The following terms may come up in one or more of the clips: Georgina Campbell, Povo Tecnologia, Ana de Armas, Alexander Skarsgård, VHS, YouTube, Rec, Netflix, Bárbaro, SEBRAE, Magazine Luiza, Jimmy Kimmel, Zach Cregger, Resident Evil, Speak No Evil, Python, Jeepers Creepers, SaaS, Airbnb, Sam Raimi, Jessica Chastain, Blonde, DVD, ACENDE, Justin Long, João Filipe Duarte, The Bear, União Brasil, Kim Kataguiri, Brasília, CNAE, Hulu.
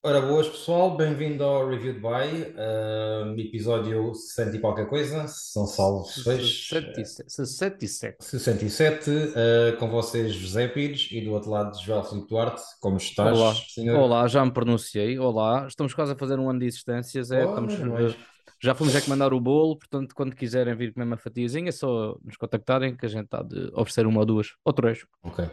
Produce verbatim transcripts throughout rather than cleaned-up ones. Ora, boas pessoal, bem-vindo ao Reviewed By, ah, episódio sessenta e qualquer coisa, se não salvo seis. sessenta e sete. sessenta e sete, ah, com vocês José Pires e do outro lado João Filipe Duarte. Como estás, Olá. senhor? Olá, já me pronunciei, olá, estamos quase a fazer um ano de existência, Zé, oh, estamos... Mas... Já fomos já que mandar o bolo, portanto, quando quiserem vir comer uma fatiazinha, é só nos contactarem que a gente está de oferecer uma ou duas, ou três. Ok.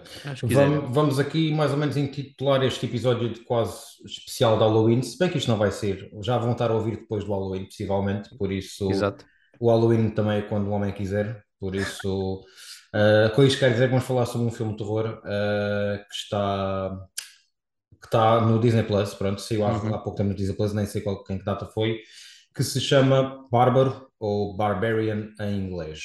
Vamos, vamos aqui mais ou menos intitular este episódio de quase especial de Halloween, se bem que isto não vai ser. Já vão estar a ouvir depois do Halloween, possivelmente, por isso... Exato. O Halloween também é quando o homem quiser, por isso... Uh, com isto quero dizer que vamos falar sobre um filme de terror uh, que está... que está no Disney+, pronto, saiu há, uhum. há pouco tempo no Disney+, nem sei qual, quem que data foi... que se chama Bárbaro ou Barbarian em inglês.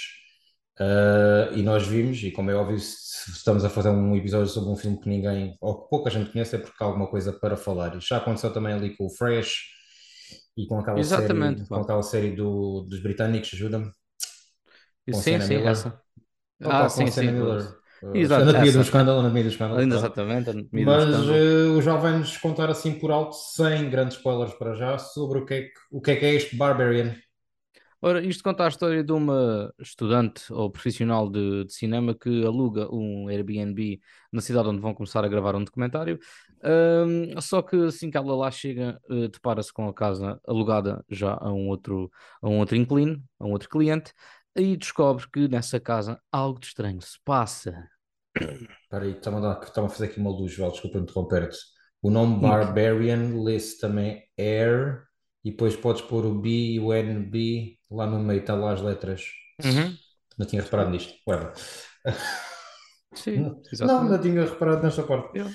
Uh, e nós vimos, e como é óbvio, se estamos a fazer um episódio sobre um filme que ninguém, ou que pouca gente conhece, é porque há alguma coisa para falar. Isto já aconteceu também ali com o Fresh e com aquela Exatamente, série, com aquela série do, dos britânicos, ajuda-me? Sim, sim, essa. Ah, sim, sim. Uh, Exato, anatomia do escândalo, anatomia do escândalo. Exatamente, anatomia do escândalo. Mas uh, o João vai-nos contar assim por alto, sem grandes spoilers para já, sobre o que é que, o que, é, que é este Barbarian. Ora, isto conta a história de uma estudante ou profissional de, de cinema que aluga um Airbnb na cidade onde vão começar a gravar um documentário, um, só que assim que ela lá chega, uh, depara-se com a casa alugada já a um outro, a um outro inquilino, a um outro cliente, e descobre que nessa casa algo de estranho se passa. Espera aí, estava a, a fazer aqui uma luz, Val, desculpa interromper-te. O nome Barbarian lê-se também Air, e depois podes pôr o B e o N B lá no meio, está lá as letras. Uhum. Não tinha reparado nisto. Ué, Sim, não, não, não tinha reparado nesta parte. Eu.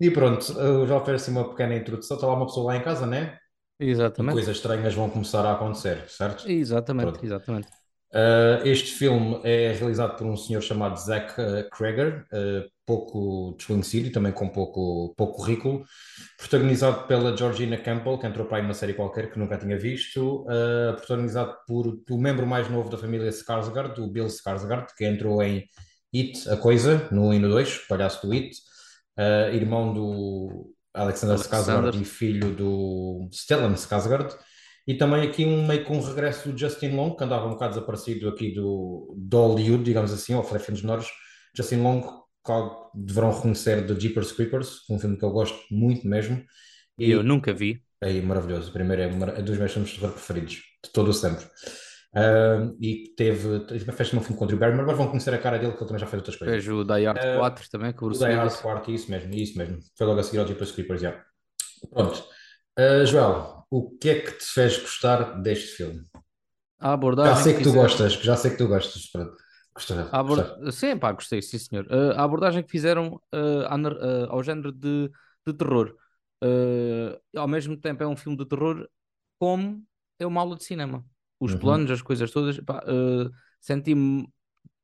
E pronto, o Val fez assim uma pequena introdução, está lá uma pessoa lá em casa, não é? Exatamente. Coisas estranhas vão começar a acontecer, certo? Exatamente, pronto. exatamente. Uh, este filme é realizado por um senhor chamado Zach Cregger, uh, pouco desconhecido e também com pouco, pouco currículo, protagonizado pela Georgina Campbell, que entrou para aí numa série qualquer que nunca tinha visto, uh, protagonizado por o membro mais novo da família Skarsgård, o Bill Skarsgård, que entrou em It, a Coisa, no um e no dois, o palhaço do It, uh, irmão do Alexander, Alexander Skarsgård e filho do Stellan Skarsgård. E também aqui um meio com um regresso do Justin Long, que andava um bocado desaparecido aqui do, do Hollywood, digamos assim, ou Flash dos Menores. Justin Long, que deverão reconhecer do Jeepers Creepers, um filme que eu gosto muito mesmo. E eu nunca vi. É maravilhoso. O primeiro é, é dos meus filmes de terror preferidos, de todo o sempre. Uh, e teve, teve fez um filme contra o Bear, mas vão conhecer a cara dele, que ele também já fez outras coisas. Fez o Die Hard uh, quatro também, que o Die Hard quatro, isso mesmo, isso mesmo. Foi logo a seguir ao Jeepers Creepers, já. Pronto. Uh, Joel... O que é que te fez gostar deste filme? A abordagem já sei que, que tu fizeram... gostas, já sei que tu gostas. Gostar, a abord... gostar. Sim, pá, gostei, sim senhor. Uh, a abordagem que fizeram uh, ao género de, de terror. Uh, ao mesmo tempo é um filme de terror como é uma aula de cinema. Os uhum. planos, as coisas todas. Uh, senti-me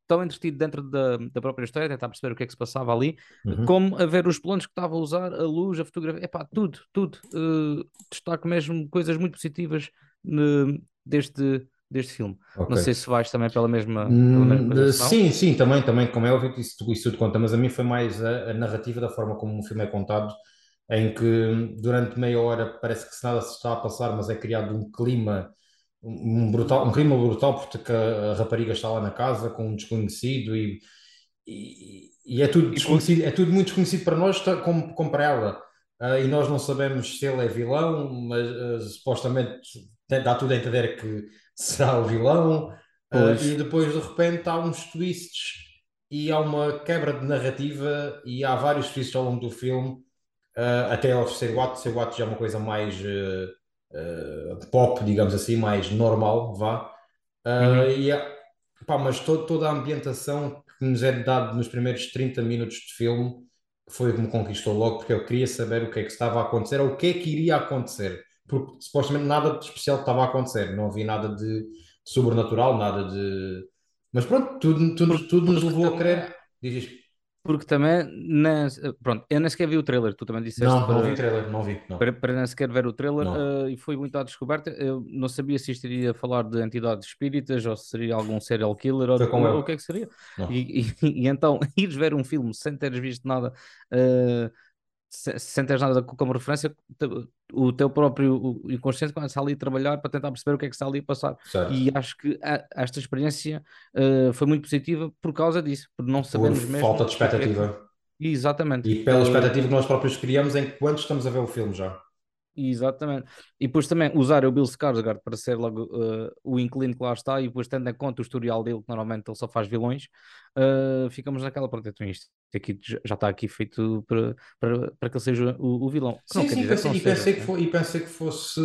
tão entretido dentro da, da própria história, tentar perceber o que é que se passava ali, uhum. como a ver os planos que estava a usar, a luz, a fotografia, epá, tudo, tudo. Uh, destaco mesmo coisas muito positivas uh, deste, deste filme. Okay. Não sei se vais também pela mesma, pela mesma coisa. Sim, sim, também, também, como é óbvio, isso, isso tudo conta, mas a mim foi mais a, a narrativa da forma como o filme é contado, em que durante meia hora parece que se nada se está a passar, mas é criado um clima Um, brutal, um clima brutal porque a rapariga está lá na casa com um desconhecido e, e, e é tudo desconhecido, é tudo muito desconhecido para nós como, como para ela uh, e nós não sabemos se ele é vilão, mas uh, supostamente dá tudo a entender que será o vilão uh, e depois de repente há uns twists e há uma quebra de narrativa e há vários twists ao longo do filme uh, até ao terceiro ato, o terceiro ato já é uma coisa mais... Uh, Uh, pop, digamos assim, mais normal, vá. Uh, uhum. e, pá, mas to- toda a ambientação que nos é dada nos primeiros trinta minutos de filme foi o que me conquistou logo, porque eu queria saber o que é que estava a acontecer ou o que é que iria acontecer, porque supostamente nada de especial estava a acontecer, não havia nada de sobrenatural, nada de... Mas pronto, tudo, tudo, tudo, tudo nos levou a crer. Dizes... Porque também, nem, pronto, eu nem sequer vi o trailer, tu também disseste... Não, para, não vi o trailer, não vi. Não. Para, para nem sequer ver o trailer, uh, e foi muito à descoberta, eu não sabia se isto iria falar de entidades espíritas, ou se seria algum serial killer, ou, ou o que é que seria. E, e, e então, ires ver um filme sem teres visto nada, uh, se sentes nada como referência, o teu próprio inconsciente começa ali a trabalhar para tentar perceber o que é que está ali a passar. Certo. E acho que a, esta experiência uh, foi muito positiva por causa disso, por não sabermos por mesmo... falta de expectativa. É. Exatamente. E pela expectativa que nós próprios criamos enquanto estamos a ver o filme já. Exatamente. E depois também usar o Bill Skarsgård para ser logo uh, o inquilino que lá está, e depois tendo em conta o historial dele, que normalmente ele só faz vilões, uh, ficamos naquela, pronto, então isto aqui já está aqui feito para, para, para que ele seja o, o vilão. Sim, não, sim, dizer, pensei, não e, pensei que for, e pensei que fosse,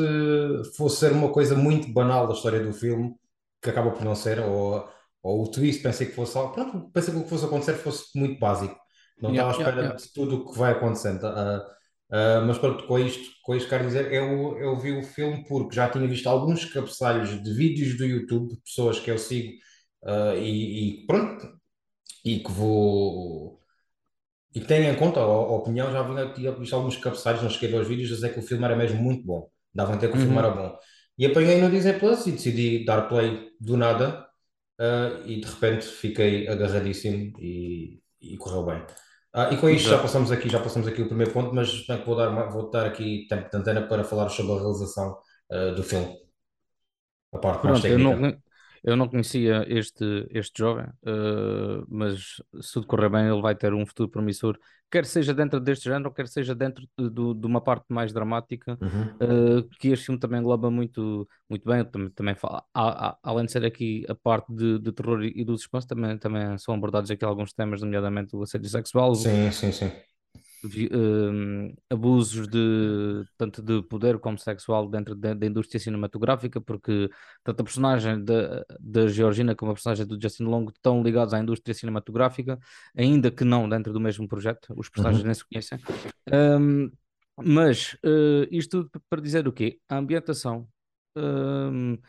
fosse ser uma coisa muito banal da história do filme, que acaba por não ser, ou, ou o twist, pensei que fosse pronto, pensei que o que fosse acontecer fosse muito básico, não yeah, estava à espera yeah, yeah. de tudo o que vai acontecendo. Uh, Uh, mas pronto, com isto, com isto quero dizer, eu, eu vi o filme porque já tinha visto alguns cabeçalhos de vídeos do YouTube, de pessoas que eu sigo uh, e, e pronto, e que vou, e que tenho em conta a, a opinião, já vi, tinha visto alguns cabeçalhos, não cheguei aos vídeos, a dizer que o filme era mesmo muito bom, dava a ter que o uhum. filme era bom, e apanhei no Disney Plus e decidi dar play do nada uh, e de repente fiquei agarradíssimo e, e correu bem. Ah, e com isto já passamos aqui, já passamos aqui o primeiro ponto, mas vou dar, vou dar aqui tempo de antena para falar sobre a realização uh, do filme. A parte Pronto, mais técnica. Eu não, eu não conhecia este, este jovem, uh, mas se tudo correr bem ele vai ter um futuro promissor, quer seja dentro deste género, quer seja dentro de, de, de uma parte mais dramática, uhum. uh, que este filme também engloba muito, muito bem, também, também fala, a, a, além de ser aqui a parte de, de terror e do suspense, também, também são abordados aqui alguns temas, nomeadamente o assédio sexual, sim, o, sim, sim. Uh, abusos de, tanto de poder como sexual dentro da de, de indústria cinematográfica, porque tanto a personagem da Georgina como a personagem do Justin Long estão ligados à indústria cinematográfica, ainda que não dentro do mesmo projeto, os personagens uhum. nem se conhecem. Um, mas uh, isto tudo para dizer o quê? A ambientação. Um,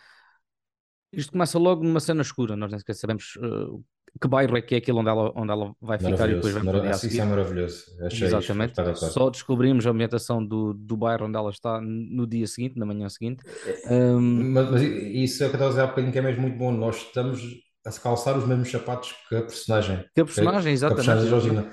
isto começa logo numa cena escura, nós nem sequer sabemos... Uh, que bairro é que é aquilo onde ela, onde ela vai ficar e depois vai poder assistir. Isso é maravilhoso. Achei Exatamente. Isso, para, para. Só descobrimos a ambientação do, do bairro onde ela está no dia seguinte, na manhã seguinte. Um... Mas, mas isso é o que eu estava a dizer há bocadinho, que é mesmo muito bom. Nós estamos a calçar os mesmos sapatos que a personagem. Que a personagem, exatamente. Que a personagem da Georgina.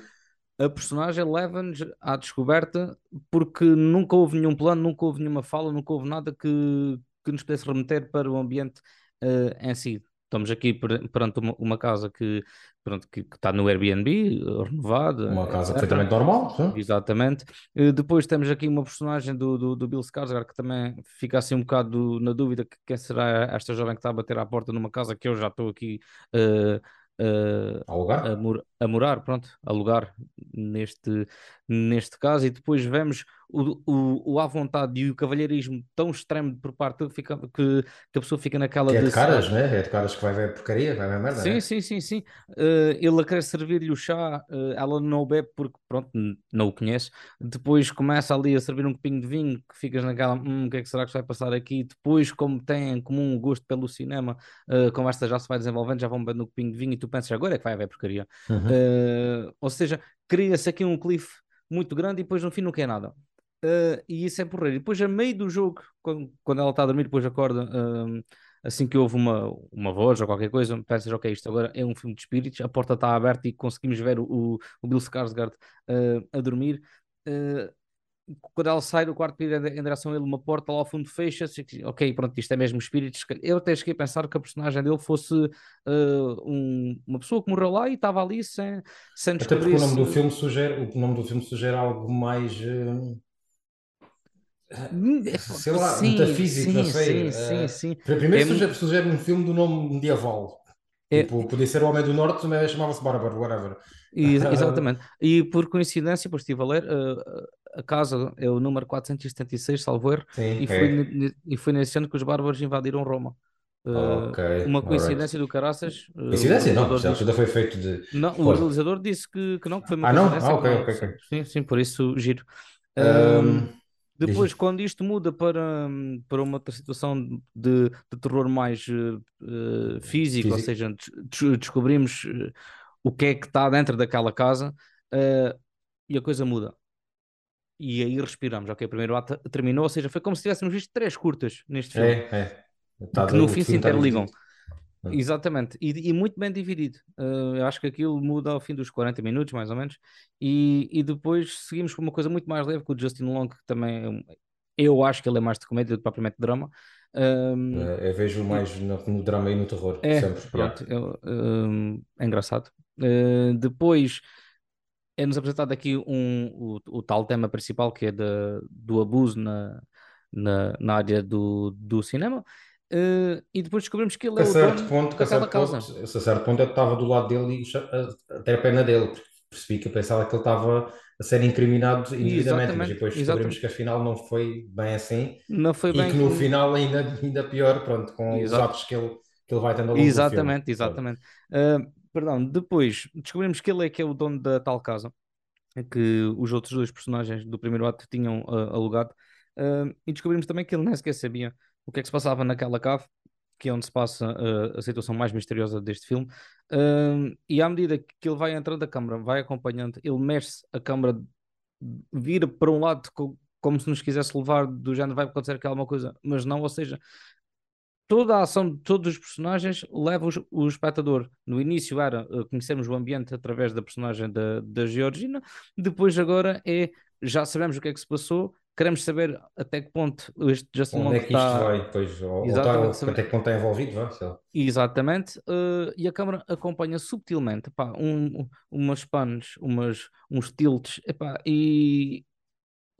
A personagem leva-nos à descoberta porque nunca houve nenhum plano, nunca houve nenhuma fala, nunca houve nada que, que nos pudesse remeter para o ambiente uh, em si. Estamos aqui per, perante uma, uma casa que, pronto, que, que está no Airbnb, renovada. Uma casa etcétera perfeitamente normal. Sim. Exatamente. E depois temos aqui uma personagem do, do, do Bill Skarsgård que também fica assim um bocado na dúvida que quem será esta jovem que está a bater à porta numa casa que eu já estou aqui uh, uh, alugar? A, mur, a morar, pronto, a alugar neste, neste caso. E depois vemos o, o, o à vontade e o cavalheirismo tão extremo por parte que, que, que a pessoa fica naquela... Que é de caras, não é? É de caras que vai ver porcaria, vai ver merda, Sim, né? sim, sim, sim. Uh, ele quer servir-lhe o chá, uh, ela não o bebe porque, pronto, não o conhece. Depois começa ali a servir um copinho de vinho, que ficas naquela, hum, o que é que será que vai passar aqui? Depois, como tem em comum o gosto pelo cinema, uh, a conversa já se vai desenvolvendo, já vão beber no copinho de vinho e tu pensas, agora é que vai haver porcaria. Uhum. Uh, ou seja, cria-se aqui um cliff muito grande e depois no fim não quer nada. Uh, e isso é porreiro. E depois, a meio do jogo, quando, quando ela está a dormir, depois acorda, uh, assim que houve uma, uma voz ou qualquer coisa, pensas, ok, isto agora é um filme de espíritos, a porta está aberta e conseguimos ver o, o Bill Skarsgård uh, a dormir. Uh, quando ela sai do quarto, pira em direção a ele uma porta, lá ao fundo fecha-se, ok, pronto, isto é mesmo espíritos. Eu até cheguei a pensar que a personagem dele fosse uh, um, uma pessoa que morreu lá e estava ali sem, sem descobrir. Até porque o nome do filme sugere, o nome do filme sugere algo mais... Uh... sei lá, sim, metafísico, sim, não sei. Sim, sim, sim. Primeiro é, sugere um filme do nome medieval. É, tipo, podia ser o Homem do Norte, mas chamava-se Bárbaro, whatever. E, exatamente. E por coincidência, pois estive a ler, a casa é o número quatrocentos e setenta e seis, salvo erro, sim, e, foi, é. e foi nesse ano que os bárbaros invadiram Roma. Uh, okay, uma coincidência right. do caraças. Coincidência? Uh, não, já tudo foi feito de... Não, o realizador disse que, que não, que foi uma ah, coincidência. Ah, não? Ah, ok, ok, ok. Sim, sim, por isso giro. Um... Um... Depois, Diz-me. quando isto muda para, para uma outra situação de, de terror mais uh, físico, Física. ou seja, des- descobrimos o que é que está dentro daquela casa uh, e a coisa muda. E aí respiramos. Ok, o primeiro ato terminou, ou seja, foi como se tivéssemos visto três curtas neste filme. É, é. Tá que no fim se interligam. Exatamente, e, e muito bem dividido. Uh, eu acho que aquilo muda ao fim dos quarenta minutos, mais ou menos, e, e depois seguimos por uma coisa muito mais leve, com o Justin Long, que também eu acho que ele é mais de comédia do que propriamente de drama. Um, eu vejo mais no, no drama e no terror, é, sempre. Pronto, eu, um, é engraçado. Uh, depois é-nos apresentado aqui um, o, o tal tema principal, que é de, do abuso na, na, na área do, do cinema. Uh, e depois descobrimos que ele é o dono daquela causa. A certo ponto eu estava do lado dele e até a pena dele, porque percebi que eu pensava que ele estava a ser incriminado indevidamente, mas depois descobrimos que afinal não foi bem assim, não foi bem e que no que... final ainda, ainda pior, pronto, com Exato. Os atos que ele, que ele vai tendo ao longo. Exatamente, exatamente. Uh, perdão, depois descobrimos que ele é que é o dono da tal casa que os outros dois personagens do primeiro ato tinham uh, alugado, uh, e descobrimos também que ele nem sequer sabia o que é que se passava naquela cave, que é onde se passa uh, a situação mais misteriosa deste filme. Uh, e à medida que ele vai entrando, a câmara vai acompanhando, ele mexe, a câmara vira para um lado co- como se nos quisesse levar do género, vai acontecer aqui alguma coisa, mas não, ou seja, toda a ação de todos os personagens leva os, o espectador. No início era uh, conhecermos o ambiente através da personagem da, da Georgina, depois agora é, já sabemos o que é que se passou, queremos saber até que ponto este Justin Long está... Onde é que isto está... vai? Pois, ou está, até que ponto está envolvido, vai? Exatamente. Uh, e a câmara acompanha subtilmente, pá, um, umas panos, umas, uns tilts, epá, e,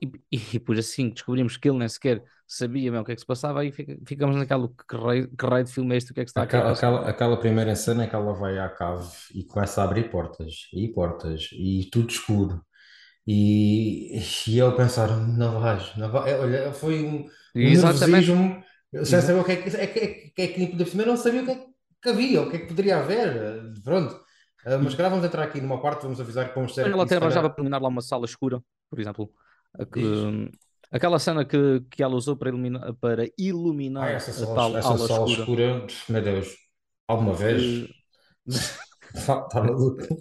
e, e por assim descobrimos que ele nem sequer sabia bem o que é que se passava, e fica, ficamos naquela, que raio, que raio de filme é este, o que é que está aqui? Aquela, aquela primeira cena é que ela vai à cave e começa a abrir portas, e portas, e tudo escuro. E, e ele pensaram, não vais, não vais. Olha, foi um, exatamente. Um nervosismo, já sabia o que é que, é, que, é que podia filmar, não sabia o que é que havia, o que é que poderia haver, pronto. Mas calhar vamos entrar aqui numa parte, vamos avisar que vamos ter... Ela até arranjava para iluminar lá uma sala escura, por exemplo, que, aquela cena que, que ela usou para iluminar, para iluminar ah, essa sala, a tal essa sala escura. escura, meu Deus, alguma vez... Está maluco...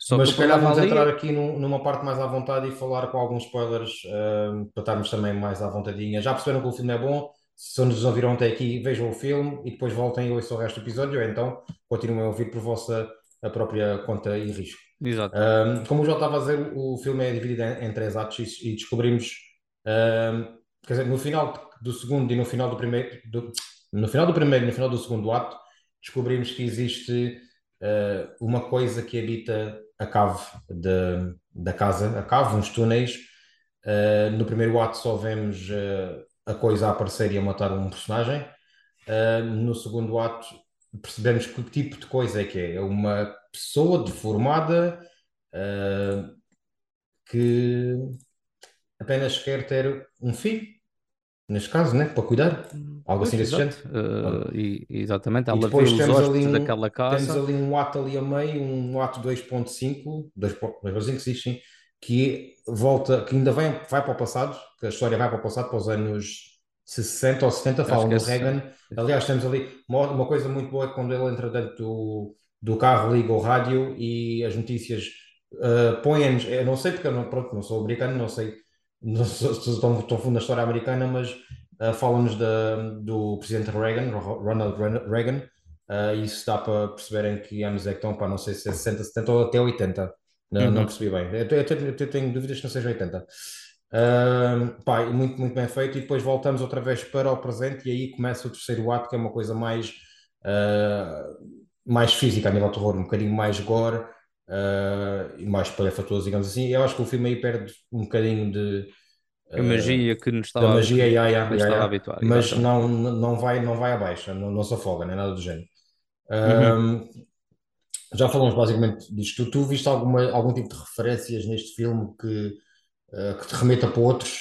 Só mas se calhar vamos ali... entrar aqui num, numa parte mais à vontade e falar com alguns spoilers uh, para estarmos também mais à vontadinha. Já perceberam que o filme é bom? Se nos ouviram até aqui, vejam o filme e depois voltem e ouçam o resto do episódio, ou então continuem a ouvir por vossa a própria conta e risco. Exato. Um, como eu já estava a dizer, o filme é dividido em, em três atos e, e descobrimos um, quer dizer, no final do segundo e no final do primeiro do, no final do primeiro e no final do segundo ato descobrimos que existe uh, uma coisa que habita a cave de, da casa, a cave, uns túneis. Uh, no primeiro ato só vemos uh, a coisa a aparecer e a matar um personagem. Uh, no segundo ato percebemos que tipo de coisa é que é. É uma pessoa deformada uh, que apenas quer ter um filho, neste caso, né? Para cuidar. Algo assim desse género. Uh, e, exatamente, ela vê os hóspedes um, daquela casa. Temos ali um ato ali a meio, um ato dois ponto cinco, dois ponto cinco, sim, sim, que volta, que ainda vai, vai para o passado, que a história vai para o passado, para os anos sessenta ou setenta, falam do Reagan. É. Aliás, temos ali uma, uma coisa muito boa, é quando ele entra dentro do, do carro, liga o rádio e as notícias uh, põem-nos, eu não sei porque eu não, pronto, não sou americano, não sei, não sou, estou, estou fundo da história americana, mas... Uh, falamos de, do presidente Reagan, Ronald Reagan, uh, isso dá para perceberem que anos é que estão, para não sei se é sessenta, setenta ou até oitenta, não, uhum. não percebi bem, eu, eu, eu, eu tenho dúvidas que não seja oitenta. Uh, pá, muito, muito bem feito, e depois voltamos outra vez para o presente e aí começa o terceiro ato, que é uma coisa mais, uh, mais física a nível de terror, um bocadinho mais gore uh, e mais palhafatoso, digamos assim. Eu acho que o filme aí perde um bocadinho de... A magia que nos estava, magia, a... yeah, yeah, nos yeah, estava yeah. a habituar. Mas não, não, vai, não vai abaixo, não, não se afoga, nem nada do género. Uhum. Um, já falamos basicamente disto. Tu, tu viste alguma, algum tipo de referências neste filme que, uh, que te remeta para outros?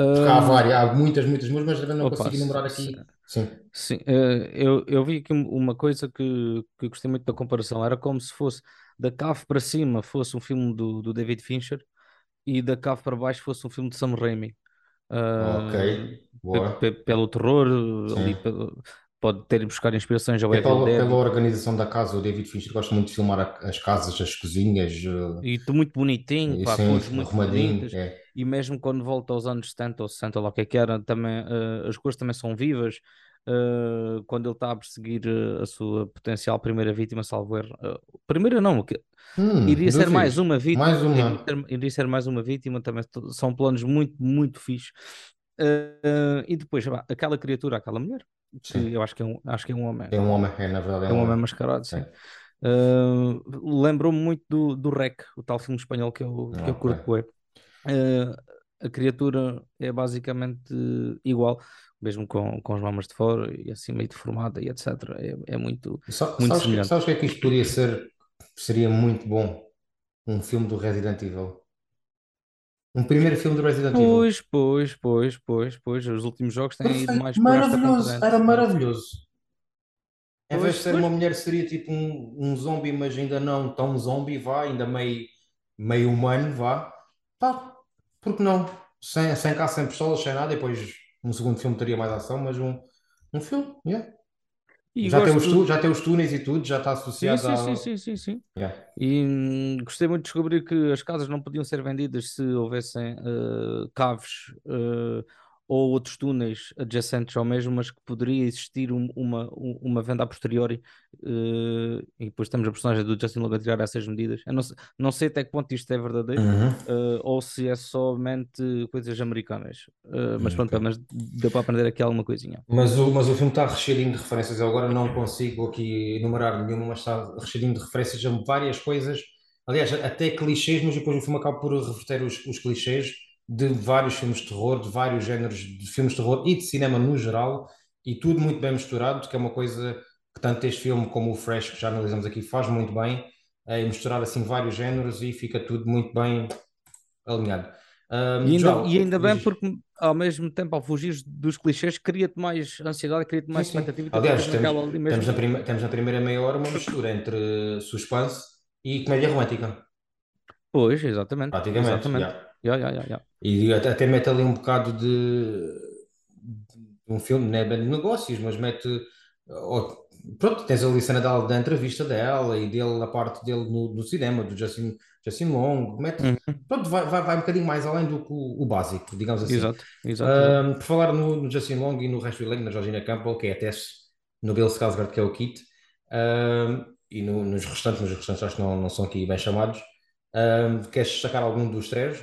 Uh... Porque há várias, há muitas, muitas, mas não Opa, consigo enumerar aqui. Sim, sim. Uh, eu, eu vi aqui uma coisa que, que gostei muito da comparação. Era como se fosse, da cave para cima, fosse um filme do, do David Fincher, e da cave para baixo fosse um filme de Sam Raimi. Uh, ok, boa. P- p- pelo terror, ali, p- pode ter de buscar inspirações ao Evil Dead. Pela organização da casa, o David Fincher gosta muito de filmar a, as casas, as cozinhas. Uh... E muito bonitinho, e, pá, sim, muito bonitas. É. E mesmo quando volta aos anos setenta ou sessenta, ou lá o que é que era, também, uh, as cores também são vivas. uh, quando ele está a perseguir uh, a sua potencial primeira vítima, salvo erro. Uh, primeira não, que hum, iria ser fixe. mais uma vítima, mais uma. Iria, ter, iria ser mais uma vítima, também t- são planos muito, muito fixes. Uh, uh, e depois, bah, aquela criatura, aquela mulher, que eu acho que é um, acho que é um homem. É um homem, é na verdade. É um homem, homem mascarado, sim. É. Uh, lembrou-me muito do, do Rec, o tal filme espanhol que eu, que eu curto. Okay. Uh, a criatura é basicamente igual, mesmo com, com as mamas de fora e assim meio deformada e etcétera. É, é muito, Só, muito sabes, semelhante. Sabes o que é que isto poderia ser? Seria muito bom um filme do Resident Evil. Um primeiro filme do Resident Evil. Pois, pois, pois, pois, pois. Os últimos jogos têm Perfeito. ido mais por esta componente. Era maravilhoso. Em vez de ser uma mulher, seria tipo um, um zombie, mas ainda não tão zombie, vá, ainda meio, meio humano, vá. Pá, porque não? Sem, sem cá, sem pistolas, sem nada, e depois um segundo filme teria mais ação, mas um, um filme, yeah. E já, tem os tu, já tem os túneis e tudo, já está associado sim, sim, a... Sim, sim, sim, sim. Yeah. E hum, gostei muito de descobrir que as casas não podiam ser vendidas se houvessem uh, caves... Uh, ou outros túneis adjacentes ao mesmo, mas que poderia existir um, uma, uma venda a posteriori, uh, e depois temos a personagem do Justin Long a tirar essas medidas. Eu não, sei, não sei até que ponto isto é verdadeiro, uhum. uh, ou se é somente coisas americanas, uh, mas pronto, okay. mas deu para aprender aqui alguma coisinha. Mas o, mas o filme está recheadinho de referências, eu agora não consigo aqui enumerar nenhuma, mas está recheadinho de referências a várias coisas, aliás, até clichês, mas depois o filme acaba por reverter os, os clichês, de vários filmes de terror, de vários géneros de filmes de terror e de cinema no geral, e tudo muito bem misturado, que é uma coisa que tanto este filme como o Fresh, que já analisamos aqui, faz muito bem, é misturar assim vários géneros e fica tudo muito bem alinhado. Um, e, ainda, já, e ainda bem, porque ao mesmo tempo, ao fugir dos clichês, cria-te mais ansiedade, cria-te mais expectativa. Aliás, temos, ali temos, na prima, temos na primeira meia hora uma mistura entre suspense e comédia romântica. Pois, exatamente. Praticamente, exatamente. Yeah. Yeah, yeah, yeah, yeah. E até, até mete ali um bocado de, de um filme, não é bem de negócios, mas mete, ou, pronto, tens ali a cena da, da entrevista dela e dele, a parte dele no, no cinema, do Justin, Justin Long, mete, uhum. pronto, vai, vai, vai um bocadinho mais além do que o, o básico, digamos assim. Exato, exato. Um, por falar no, no Justin Long e no resto do elenco, na Georgina Campbell, que é a Tess, no Bill Skarsgård, que é o Kit, um, e no, nos restantes, nos restantes acho que não, não são aqui bem chamados. Um, queres destacar algum dos três?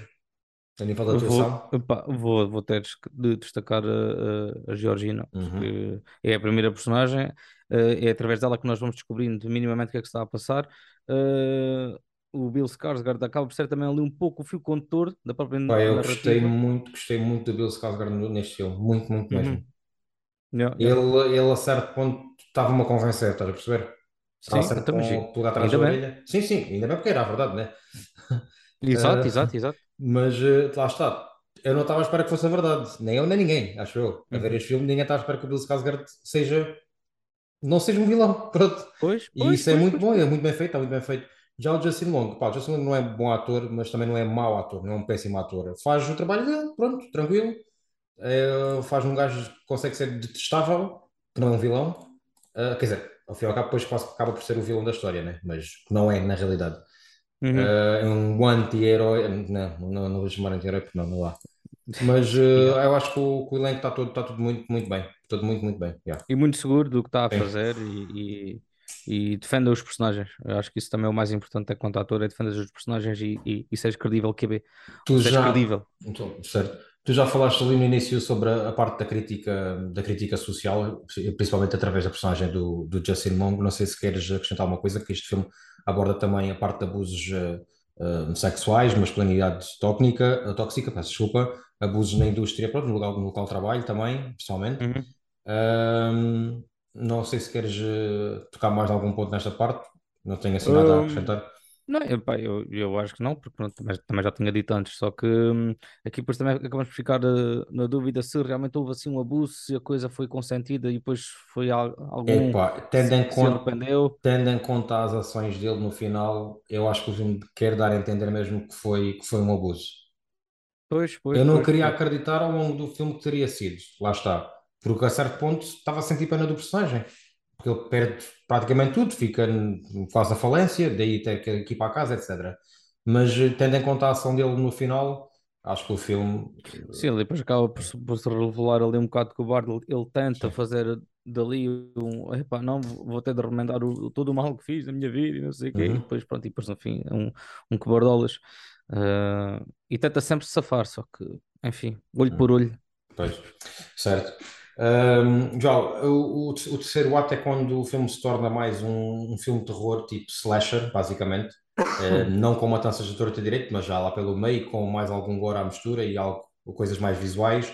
A nível da atuação? Vou, opa, vou, vou ter de destacar a, a Georgina, uhum. porque é a primeira personagem, é através dela que nós vamos descobrindo minimamente o que é que está a passar. Uh, o Bill Skarsgård acaba por ser também ali um pouco o fio condutor da própria narrativa. Eu gostei muito, gostei muito do Bill Skarsgård neste filme, muito, muito mesmo. Uhum. Yeah, yeah. Ele, ele a certo ponto estava-me a convencer, estás a perceber? Estava sim, a certo ponto atrás da orelha. Sim, sim, ainda bem porque era a verdade, não é? Exato, uh, exato, exato. Mas uh, lá está, eu não estava à espera que fosse a verdade, nem eu nem ninguém, acho eu. Uhum. A ver este filme, ninguém está à espera que o Bill Skarsgård seja, não seja um vilão, pronto. Pois, e pois, isso pois, é muito pois. bom, é muito bem feito, está muito bem feito. Já o Justin Long, pá, o Justin Long não é bom ator, mas também não é mau ator, não é um péssimo ator. Faz o trabalho dele, pronto, tranquilo. É, faz um gajo que consegue ser detestável, que não é um vilão. Uh, quer dizer, ao fim e ao cabo, depois quase acaba por ser o vilão da história, né? Mas que não é na realidade. Uhum. Uh, um anti-herói, não, não, não vou chamar anti-herói porque não, não lá. Mas uh, eu acho que o, que o elenco está todo, está tudo muito, muito bem, tudo muito, muito bem. Yeah. E muito seguro do que está a fazer e, e, e defenda os personagens. Eu acho que isso também é o mais importante é quanto ator, é defender os personagens e, e, e seres credível, Q B. Tu seres já, credível. Então, certo. Tu já falaste ali no início sobre a, a parte da crítica, da crítica social, principalmente através da personagem do, do Justin Long. Não sei se queres acrescentar alguma coisa, que este filme aborda também a parte de abusos uh, uh, sexuais, masculinidade tóxica, uh, tóxica, peço desculpa, abusos na indústria, pronto, no local, no local de trabalho também, pessoalmente. Uhum. Um, não sei se queres uh, tocar mais algum ponto nesta parte, não tenho assim nada um... a acrescentar. Não, eu, pá, eu, eu acho que não, porque pronto, também, também já tinha dito antes, só que hum, aqui depois também acabamos por ficar uh, na dúvida se realmente houve assim um abuso, se a coisa foi consentida e depois foi al- algum Epa, tendo, se, em se conta, tendo em conta as ações dele no final, eu acho que o filme quer dar a entender mesmo que foi, que foi um abuso. Pois, pois, eu não pois, queria pois. acreditar ao longo do filme que teria sido, lá está, porque a certo ponto estava a sentir pena do personagem. Porque ele perde praticamente tudo, fica quase na falência, daí tem que ir para a casa, etcétera. Mas tendo em conta a ação dele no final, acho que o filme... Sim, ele depois acaba por, por se revelar ali um bocado cobarde, ele tenta Sim. fazer dali um, epá, não, vou ter de remendar o, todo o mal que fiz na minha vida e não sei o quê, uhum. e depois pronto, e depois no fim um, um quebardolas uh, e tenta sempre safar, só que enfim, olho uhum. por olho. Pois, certo. Um, João, o, o, o terceiro ato é quando o filme se torna mais um, um filme de terror, tipo slasher, basicamente. Uh, não com matanças de torta direito, mas já lá pelo meio, com mais algum gore à mistura e algo, coisas mais visuais.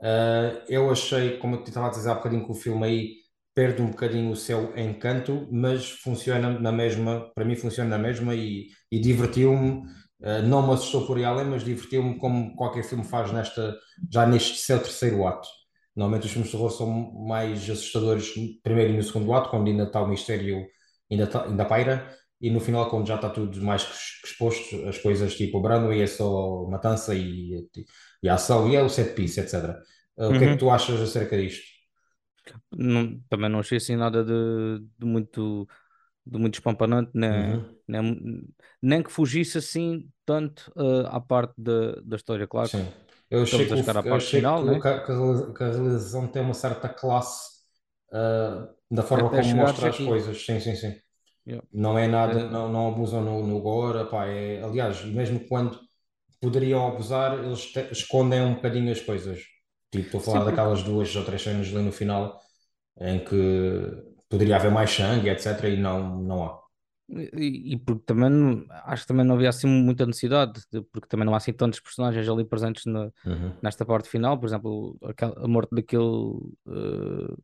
Uh, eu achei, como eu te estava a dizer há bocadinho, que o filme aí perde um bocadinho o seu encanto, mas funciona na mesma, para mim funciona na mesma e, e divertiu-me. Uh, não me assustou por aí além, mas divertiu-me como qualquer filme faz nesta, já neste seu terceiro ato. Normalmente os filmes de terror são mais assustadores no primeiro e no segundo ato, quando ainda está o mistério, ainda, tá, ainda paira, e no final, quando já está tudo mais que exposto, as coisas tipo o Brando e é só matança e, e a ação, e é o set piece, etcétera. Uh, uhum. O que é que tu achas acerca disto? Não, também não achei assim nada de, de muito... de muito espampanante, nem, uhum. nem, nem que fugisse assim tanto uh, à parte de, da história, claro. Sim. Eu achei que, a chegar à parte final, que, né? que, que a realização tem uma certa classe uh, da forma até como mostra as coisas. Sim, sim, sim. Yeah. Não é nada, é... Não, não abusam no, no gore, pá, é, aliás, mesmo quando poderiam abusar, eles te, escondem um bocadinho as coisas. Tipo, estou a falar sim, daquelas porque... duas ou três cenas ali no final em que... poderia haver mais sangue, etcétera, e não, não há. E, e porque também, acho que também não havia assim muita necessidade, de, porque também não há assim tantos personagens ali presentes na, uhum. nesta parte final, por exemplo, a, a morte daquele uh,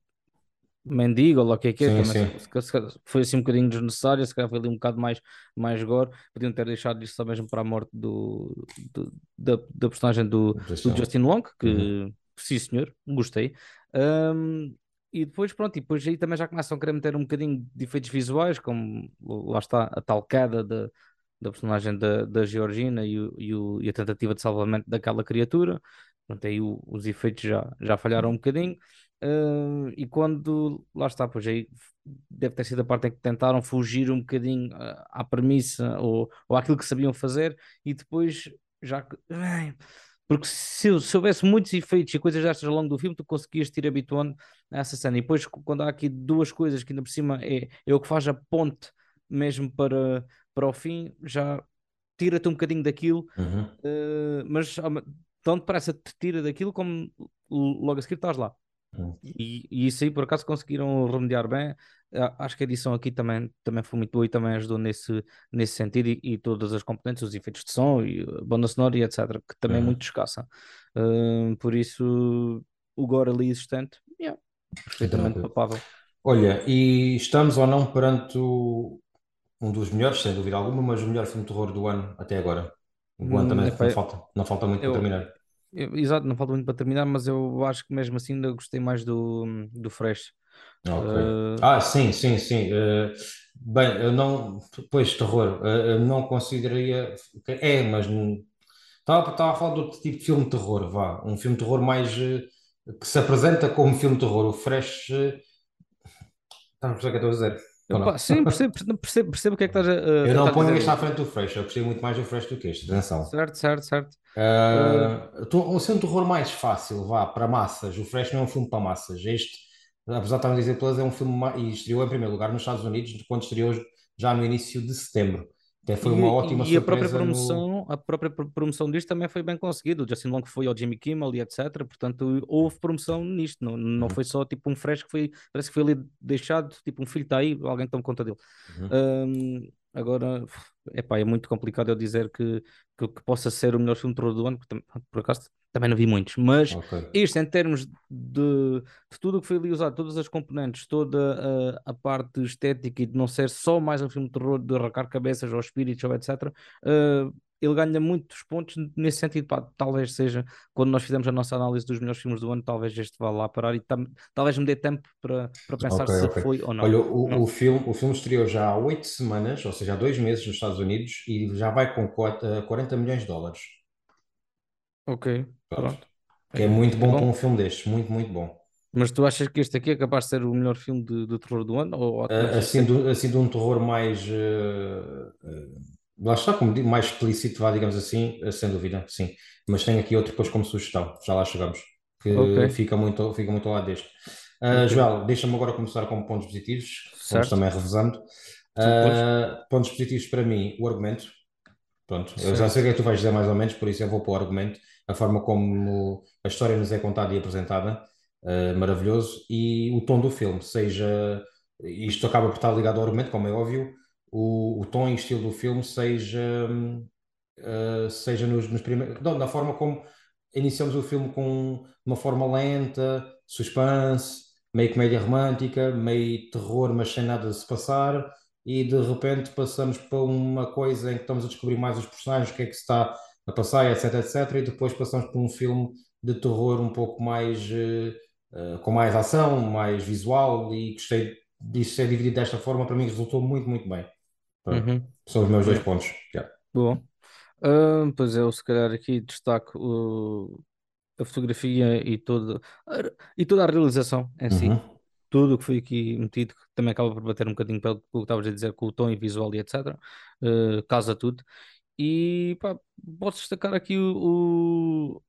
mendigo, ou o que é que é, sim, também, sim. Se, se, foi assim um bocadinho desnecessário, se calhar foi ali um bocado mais, mais gore, podiam ter deixado isso só mesmo para a morte do, do, da, da personagem do, do Justin Long, que, uhum. sim senhor, gostei. Um, E depois, pronto, e depois aí também já começam a querer meter um bocadinho de efeitos visuais, como lá está a tal queda da, da personagem da, da Georgina e, o, e, o, e a tentativa de salvamento daquela criatura. Pronto, aí o, os efeitos já, já falharam um bocadinho. Uh, e quando, lá está, pois aí deve ter sido a parte em que tentaram fugir um bocadinho à, à premissa ou, ou àquilo que sabiam fazer, e depois já... Porque se eu soubesse muitos efeitos e coisas destas ao longo do filme, tu conseguias te ir habituando a essa cena. E depois, quando há aqui duas coisas que ainda por cima é, é o que faz a ponte mesmo para, para o fim, já tira-te um bocadinho daquilo, uhum. uh, mas tanto parece que te tira daquilo como logo a seguir estás lá. Uhum. E, e isso aí, por acaso, conseguiram remediar bem. Acho que a edição aqui também, também foi muito boa e também ajudou nesse, nesse sentido, e, e todas as componentes, os efeitos de som, e a banda sonora e etcétera, que também uhum. é muito escassa. Uh, por isso, o gore ali existente, yeah, perfeitamente palpável. Olha, e estamos ou não perante o, um dos melhores, sem dúvida alguma, mas o melhor filme de terror do ano até agora. O ano também não falta, não falta muito eu, para terminar. Eu, exato, não falta muito para terminar, mas eu acho que mesmo assim ainda gostei mais do, do Fresh. Okay. Uh... Ah, sim, sim, sim. Uh, bem, eu não. Pois, terror. Uh, eu não consideraria. É, mas. Estava, estava a falar de outro tipo de filme de terror, vá. Um filme de terror mais. Uh, que se apresenta como filme de terror. O Fresh. Uh... Estás a perceber o que eu estou a dizer? Opa, sim, percebo, percebo, percebo o que é que estás a. Uh, eu não a ponho este à frente do Fresh. Eu percebo muito mais do Fresh do que este. Atenção. Certo, certo, certo. Uh, uh... Tô, um filme de terror mais fácil, vá, para massas. O Fresh não é um filme para massas. Este. Apesar de estar no Disney Plus, é um filme ma... e estreou em primeiro lugar nos Estados Unidos, quando estreou já no início de setembro. Até foi uma e, ótima e surpresa. E a própria promoção, no... a própria promoção disto também foi bem conseguida. O Justin Long foi ao Jimmy Kimmel e etcétera. Portanto, houve promoção nisto. Não, não uhum. foi só tipo um fresh que foi, parece que foi ali deixado, tipo um filho está aí, alguém toma conta dele. Uhum. Um, agora, epá, é muito complicado eu dizer que, que, que possa ser o melhor filme de terror do ano, porque por acaso... também não vi muitos, mas okay. Este em termos de, de tudo o que foi ali usado, todas as componentes, toda a, a parte estética e de não ser só mais um filme de terror, de arrancar cabeças ou espíritos ou etcétera, uh, ele ganha muitos pontos nesse sentido. Pá, talvez seja, quando nós fizemos a nossa análise dos melhores filmes do ano, talvez este vá lá parar e tam, talvez me dê tempo para, para pensar okay, se okay. foi ou não. Olha, o, não. O, filme, o filme estreou já há oito semanas, ou seja, há dois meses nos Estados Unidos e já vai com quarenta milhões de dólares. Ok, pronto. Que é muito bom, é bom para um filme destes, muito, muito bom. Mas tu achas que este aqui é capaz de ser o melhor filme de, de terror do ano? Ou, ou assim, do, assim de um terror mais... Uh, uh, lá está, como digo, mais explícito, digamos assim, sem dúvida, sim. Mas tem aqui outro depois como sugestão, já lá chegamos. Que okay. fica, muito, fica muito ao lado deste. Uh, Joel, deixa-me agora começar com pontos positivos, vamos também revisando. Uh, pontos positivos para mim, o argumento. Pronto, eu já sei o que é que tu vais dizer mais ou menos, por isso eu vou para o argumento, a forma como a história nos é contada e apresentada, uh, maravilhoso, e o tom do filme, seja, isto acaba por estar ligado ao argumento, como é óbvio, o, o tom e estilo do filme, seja, uh, seja nos, nos primeiros, não, da forma como iniciamos o filme com uma forma lenta, suspense, meio comédia romântica, meio terror, mas sem nada de se passar, e de repente passamos para uma coisa em que estamos a descobrir mais os personagens, o que é que se está a passar, etc, etc, e depois passamos para um filme de terror um pouco mais, uh, com mais ação, mais visual, e gostei disso ser dividido desta forma, para mim resultou muito, muito bem. Uhum. São os meus dois pontos. Yeah. Bom, uh, pois eu se calhar aqui destaco o... a fotografia e, todo... e toda a realização em si. Uhum. Tudo o que foi aqui metido, que também acaba por bater um bocadinho pelo que estavas a dizer, com o tom e visual e etcétera. Uh, casa tudo. E pá, posso destacar aqui o,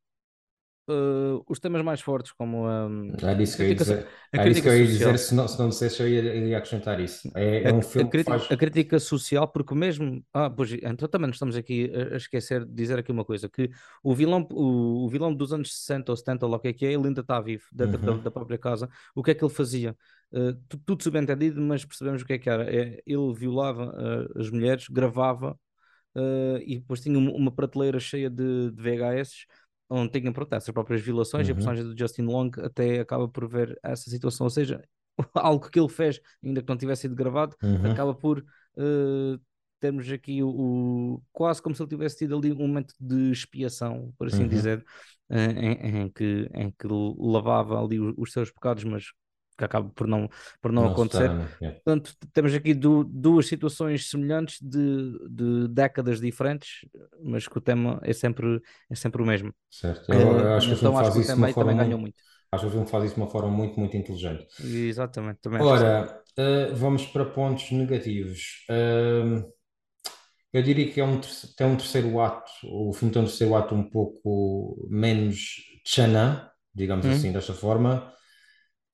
o, uh, os temas mais fortes, como um, a crítica social. Ah, disse que eu ia dizer, se não, se não dissesse, eu ia, ia acrescentar isso. É, é um a, filme a crítica, faz... a crítica social, porque mesmo... Ah, pois, então também não estamos aqui a esquecer de dizer aqui uma coisa, que o vilão, o, o vilão dos anos sessenta ou setenta, ou o que é que é, ele ainda está vivo, dentro uhum. da, da própria casa. O que é que ele fazia? Uh, tudo, tudo subentendido, mas percebemos o que é que era. É, ele violava uh, as mulheres, gravava, Uh, e depois tinha uma prateleira cheia de, de V H S, onde tinha protestos, as próprias violações. Uhum. E a personagem do Justin Long até acaba por ver essa situação, ou seja, algo que ele fez, ainda que não tivesse sido gravado, uhum. acaba por uh, termos aqui o, o, quase como se ele tivesse tido ali um momento de expiação, por assim uhum. dizer, uh, em, em, que, em que lavava ali os, os seus pecados, mas que acaba por não, por não, não acontecer. Está, é. Portanto, temos aqui du- duas situações semelhantes de, de décadas diferentes, mas que o tema é sempre, é sempre o mesmo. Certo. Eu, eu acho então que acho que o tema também ganhou muito. Acho que o filme faz isso de uma forma muito, muito inteligente. Exatamente. Também Ora, uh, vamos para pontos negativos. Uh, eu diria que é um, tem um terceiro ato, o filme tem um terceiro ato um pouco menos tchanã, digamos hum. assim, desta forma.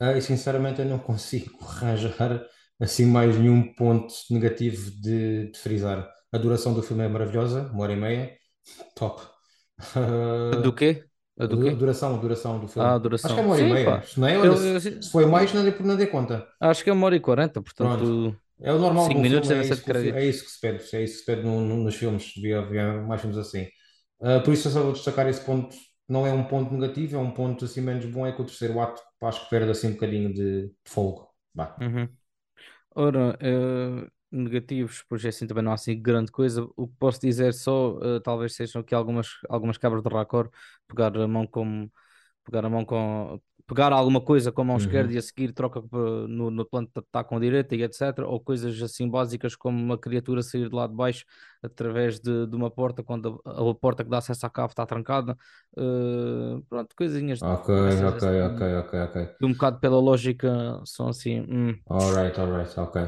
Uh, e sinceramente eu não consigo arranjar assim mais nenhum ponto negativo de, de frisar. A duração do filme é maravilhosa, uma hora e meia, top. Uh, do quê? A do quê? Duração, duração do filme. Ah, duração. Acho que é uma hora Sim, e meia. Pá. Se, não é, eu, eu, eu, se, se foi mais, não dei, não dei conta. Acho que é uma hora e quarenta, portanto... Pronto. É o normal cinco minutos filme, é, isso que, é isso que se pede, é isso que se pede no, no, nos filmes, devia haver mais filmes assim. Uh, por isso eu só vou destacar esse ponto. Não é um ponto negativo, é um ponto assim menos bom, é que o terceiro ato acho que perde assim um bocadinho de fogo. Uhum. Ora, uh, negativos, pois assim também não há assim grande coisa. O que posso dizer só, uh, talvez sejam aqui algumas, algumas cabras de raccord, pegar a mão como pegar a mão com pegar alguma coisa com a mão uhum. esquerda e a seguir troca no, no plano de ataque com a direita e etcétera. Ou coisas assim básicas como uma criatura sair de lá de baixo através de, de uma porta quando a, a porta que dá acesso à cave está trancada. Uh, pronto, coisinhas. Ok, de, ok, assim, ok, ok, ok. Um bocado pela lógica são assim. Hum. Alright, alright, ok. Uh,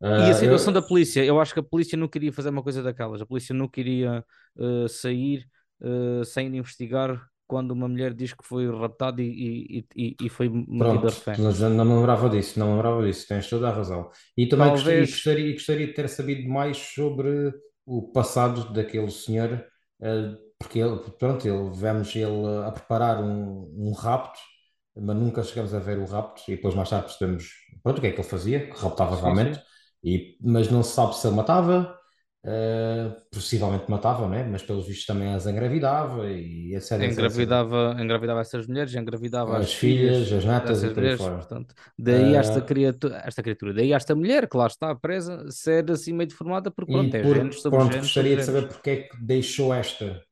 e a situação eu... da polícia. Eu acho que a polícia não queria fazer uma coisa daquelas. A polícia não queria uh, sair uh, sem investigar quando uma mulher diz que foi raptada e, e, e foi metida refém. Não me lembrava disso, não me lembrava disso, tens toda a razão. E também gostaria, gostaria, gostaria de ter sabido mais sobre o passado daquele senhor, porque ele, pronto, ele, vemos ele a preparar um, um rapto, mas nunca chegamos a ver o rapto, e depois mais tarde percebemos pronto, o que é que ele fazia, que raptava realmente, e, mas não se sabe se ele matava, Uh, possivelmente matava, né? Mas pelos vistos também as engravidava e etc, engravidava, etcétera. Engravidava essas mulheres, engravidava as, as filhas, filhas, as netas e mulheres, fora. Portanto, daí uh... esta, criatura, esta criatura, daí esta mulher que lá está presa, ser assim meio deformada porque pronto, é por, género, pronto, género, gostaria de saber porque é que deixou esta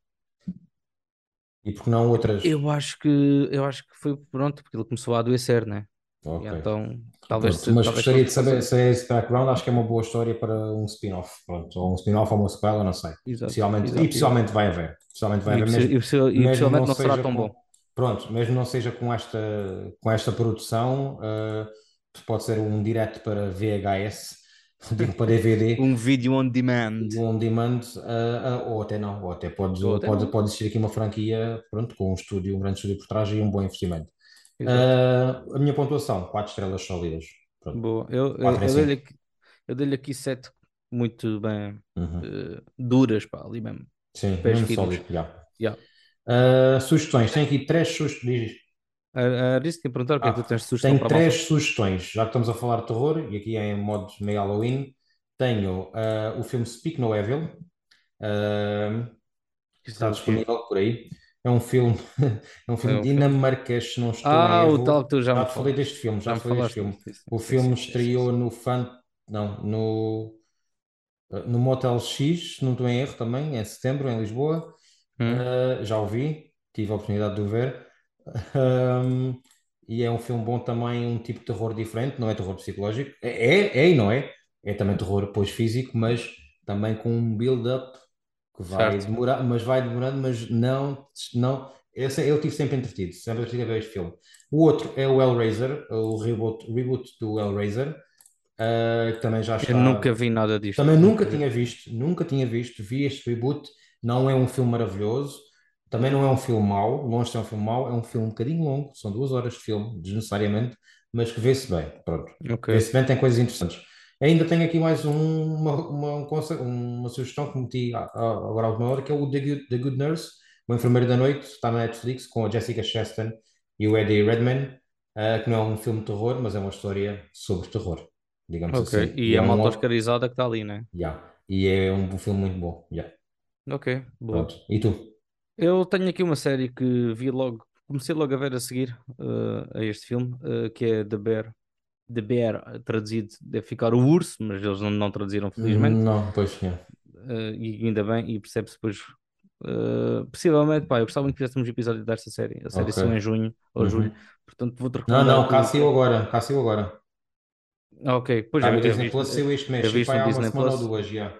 e porque não outras. Eu acho que, eu acho que foi pronto porque ele começou a adoecer, né? Okay. Então, talvez, pronto, mas talvez gostaria de saber se é esse background, acho que é uma boa história para um spin-off, pronto, ou um spin-off ou uma sequela, não sei. Exato, possivelmente, exato. E possivelmente vai haver. Possivelmente vai haver mesmo, e possivelmente mesmo não, não será tão com, bom. Pronto, mesmo não seja com esta, com esta produção, uh, pode ser um direto para V H S, digo para D V D. Um vídeo on demand. On demand, uh, uh, ou até não, ou até pode, ou pode, pode existir aqui uma franquia, pronto, com um estúdio, um grande estúdio por trás e um bom investimento. Uh, a minha pontuação, quatro estrelas sólidas. Pronto. Boa. Eu, eu, eu dei-lhe aqui, dei aqui sete muito bem uhum. uh, duras, pá, ali mesmo. Sim, mesmo sólido. Yeah. Yeah. Uh, sugestões, tem aqui três sugestões. Era isso que ia perguntar, o que é que tu tens de sugestão? Tenho três sugestões, já que estamos a falar de terror, e aqui é em modo meio Halloween. Tenho uh, o filme Speak No Evil, uh, que está disponível por aí. É um filme, é um filme é um dinamarquês, se não estou ah, em erro. O tal que tu já, já me falei deste filme, já, já falei deste filme. Disso, o filme isso, estreou isso. no fan, não, no, no Motel X, se não estou em erro também, em setembro, em Lisboa. Hum. Uh, já o vi, tive a oportunidade de o ver. Um, e é um filme bom também, um tipo de terror diferente, não é terror psicológico, é, é e não é, é também terror pois físico, mas também com um build-up que vai certo. demorar, mas vai demorando, mas não, não eu, eu tive sempre entretido, sempre entretido a ver este filme. O outro é o Hellraiser, o reboot, reboot do Hellraiser, uh, que também já está... Eu nunca vi nada disto. Também nunca, nunca tinha visto, nunca tinha visto, vi este reboot, não é um filme maravilhoso. Também não é um filme mau, longe de é um filme mau, é um filme um bocadinho longo, são duas horas de filme, desnecessariamente, mas que vê-se bem, pronto. Okay. Vê-se bem, tem coisas interessantes. Ainda tenho aqui mais um, uma, uma, uma sugestão que meti agora à última hora, que é o The Good, The Good Nurse, o Enfermeiro da Noite, está na Netflix, com a Jessica Chastain e o Eddie Redmayne, uh, que não é um filme de terror, mas é uma história sobre terror, digamos okay. assim. E, e é uma autoscarizada que está ali, né? Yeah. E é um, um filme muito bom. Yeah. Ok, boa. Pronto. E tu? Eu tenho aqui uma série que vi logo, comecei logo a ver a seguir uh, a este filme, uh, que é The Bear. The Bear, traduzido, deve ficar o urso, mas eles não, não traduziram, felizmente. Não, pois sim. Uh, e ainda bem, e percebe-se depois. Uh, possivelmente, pá, eu gostava muito que fizéssemos episódio desta série. A série okay. saiu em junho ou uhum. julho, portanto vou-te recomendar. Não, não, cá saiu agora, cá saiu agora. Ok, pois ah, já. O Disney Plus saiu este mês, já há uma semana ou duas, já.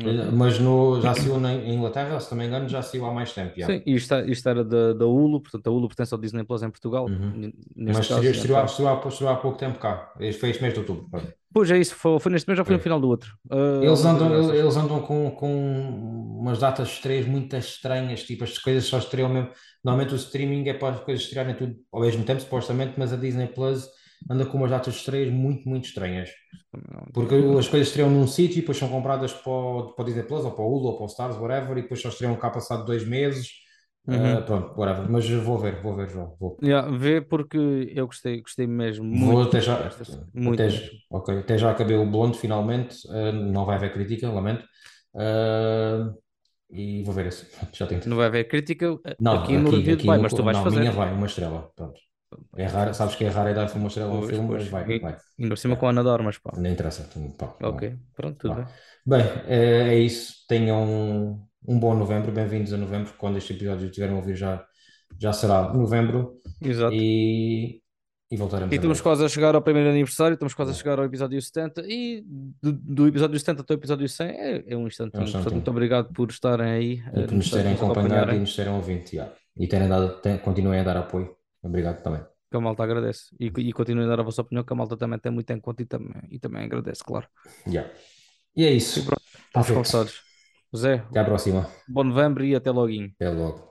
Uhum. Mas no, já saiu na Inglaterra, se não me engano, já saiu há mais tempo. Já. Sim, e isto, isto era da, da Hulu, portanto a Hulu pertence ao Disney Plus em Portugal. Uhum. Mas estreou há, há pouco tempo cá, foi este mês de outubro. Pronto. Pois é isso, foi, foi neste mês ou foi no final do outro. Uh, eles andam, eles andam com, com umas datas de estreias muito estranhas, tipo as coisas só estreiam mesmo. Normalmente o streaming é para as coisas estrearem tudo ao mesmo tempo, supostamente, mas a Disney Plus anda com umas datas de estreias muito, muito estranhas. Porque as coisas estreiam num sítio e depois são compradas para o, para o Disney Plus, ou para o Hulu, ou para o Stars, whatever, e depois só estreiam cá passado dois meses. Uhum. Uh, pronto, whatever. Mas vou ver, vou ver, João. Vou. Yeah, vê porque eu gostei, gostei mesmo muito. Vou até já, muito até, mesmo. Okay, até já acabei o Blonde, finalmente. Uh, não vai haver crítica, lamento. Uh, e vou ver esse. Já tenho. Não vai haver crítica não, aqui, aqui no review, vai, no, mas tu vais não, fazer. Não, minha vai, uma estrela, pronto. É raro, sabes que é raro é dar uma estrela ao filme, mas vai, vai. E por cima com a Ana de Armas, pá. Não interessa. Pá, ok, pronto, tudo pá. bem. Bem, é, é isso. Tenham um, um bom novembro, bem-vindos a novembro. Quando este episódio estiverem a ouvir, já, já será novembro. Exato. E, e voltaremos. E estamos quase a chegar ao primeiro aniversário, estamos quase é. a chegar ao episódio setenta. E do, do episódio setenta até o episódio cem é, é um instante. É um instante. Muito obrigado por estarem aí. E por nos terem acompanhado e nos terem ouvido. Já. E terem dado, ten, continuem a dar apoio. Obrigado também. Que a malta agradece. E, e continuem a dar a vossa opinião, que a malta também tem muito em conta e também, e também agradece, claro. Yeah. E é isso. Estamos conversados. José, até à próxima. Bom novembro e até logo. Até logo.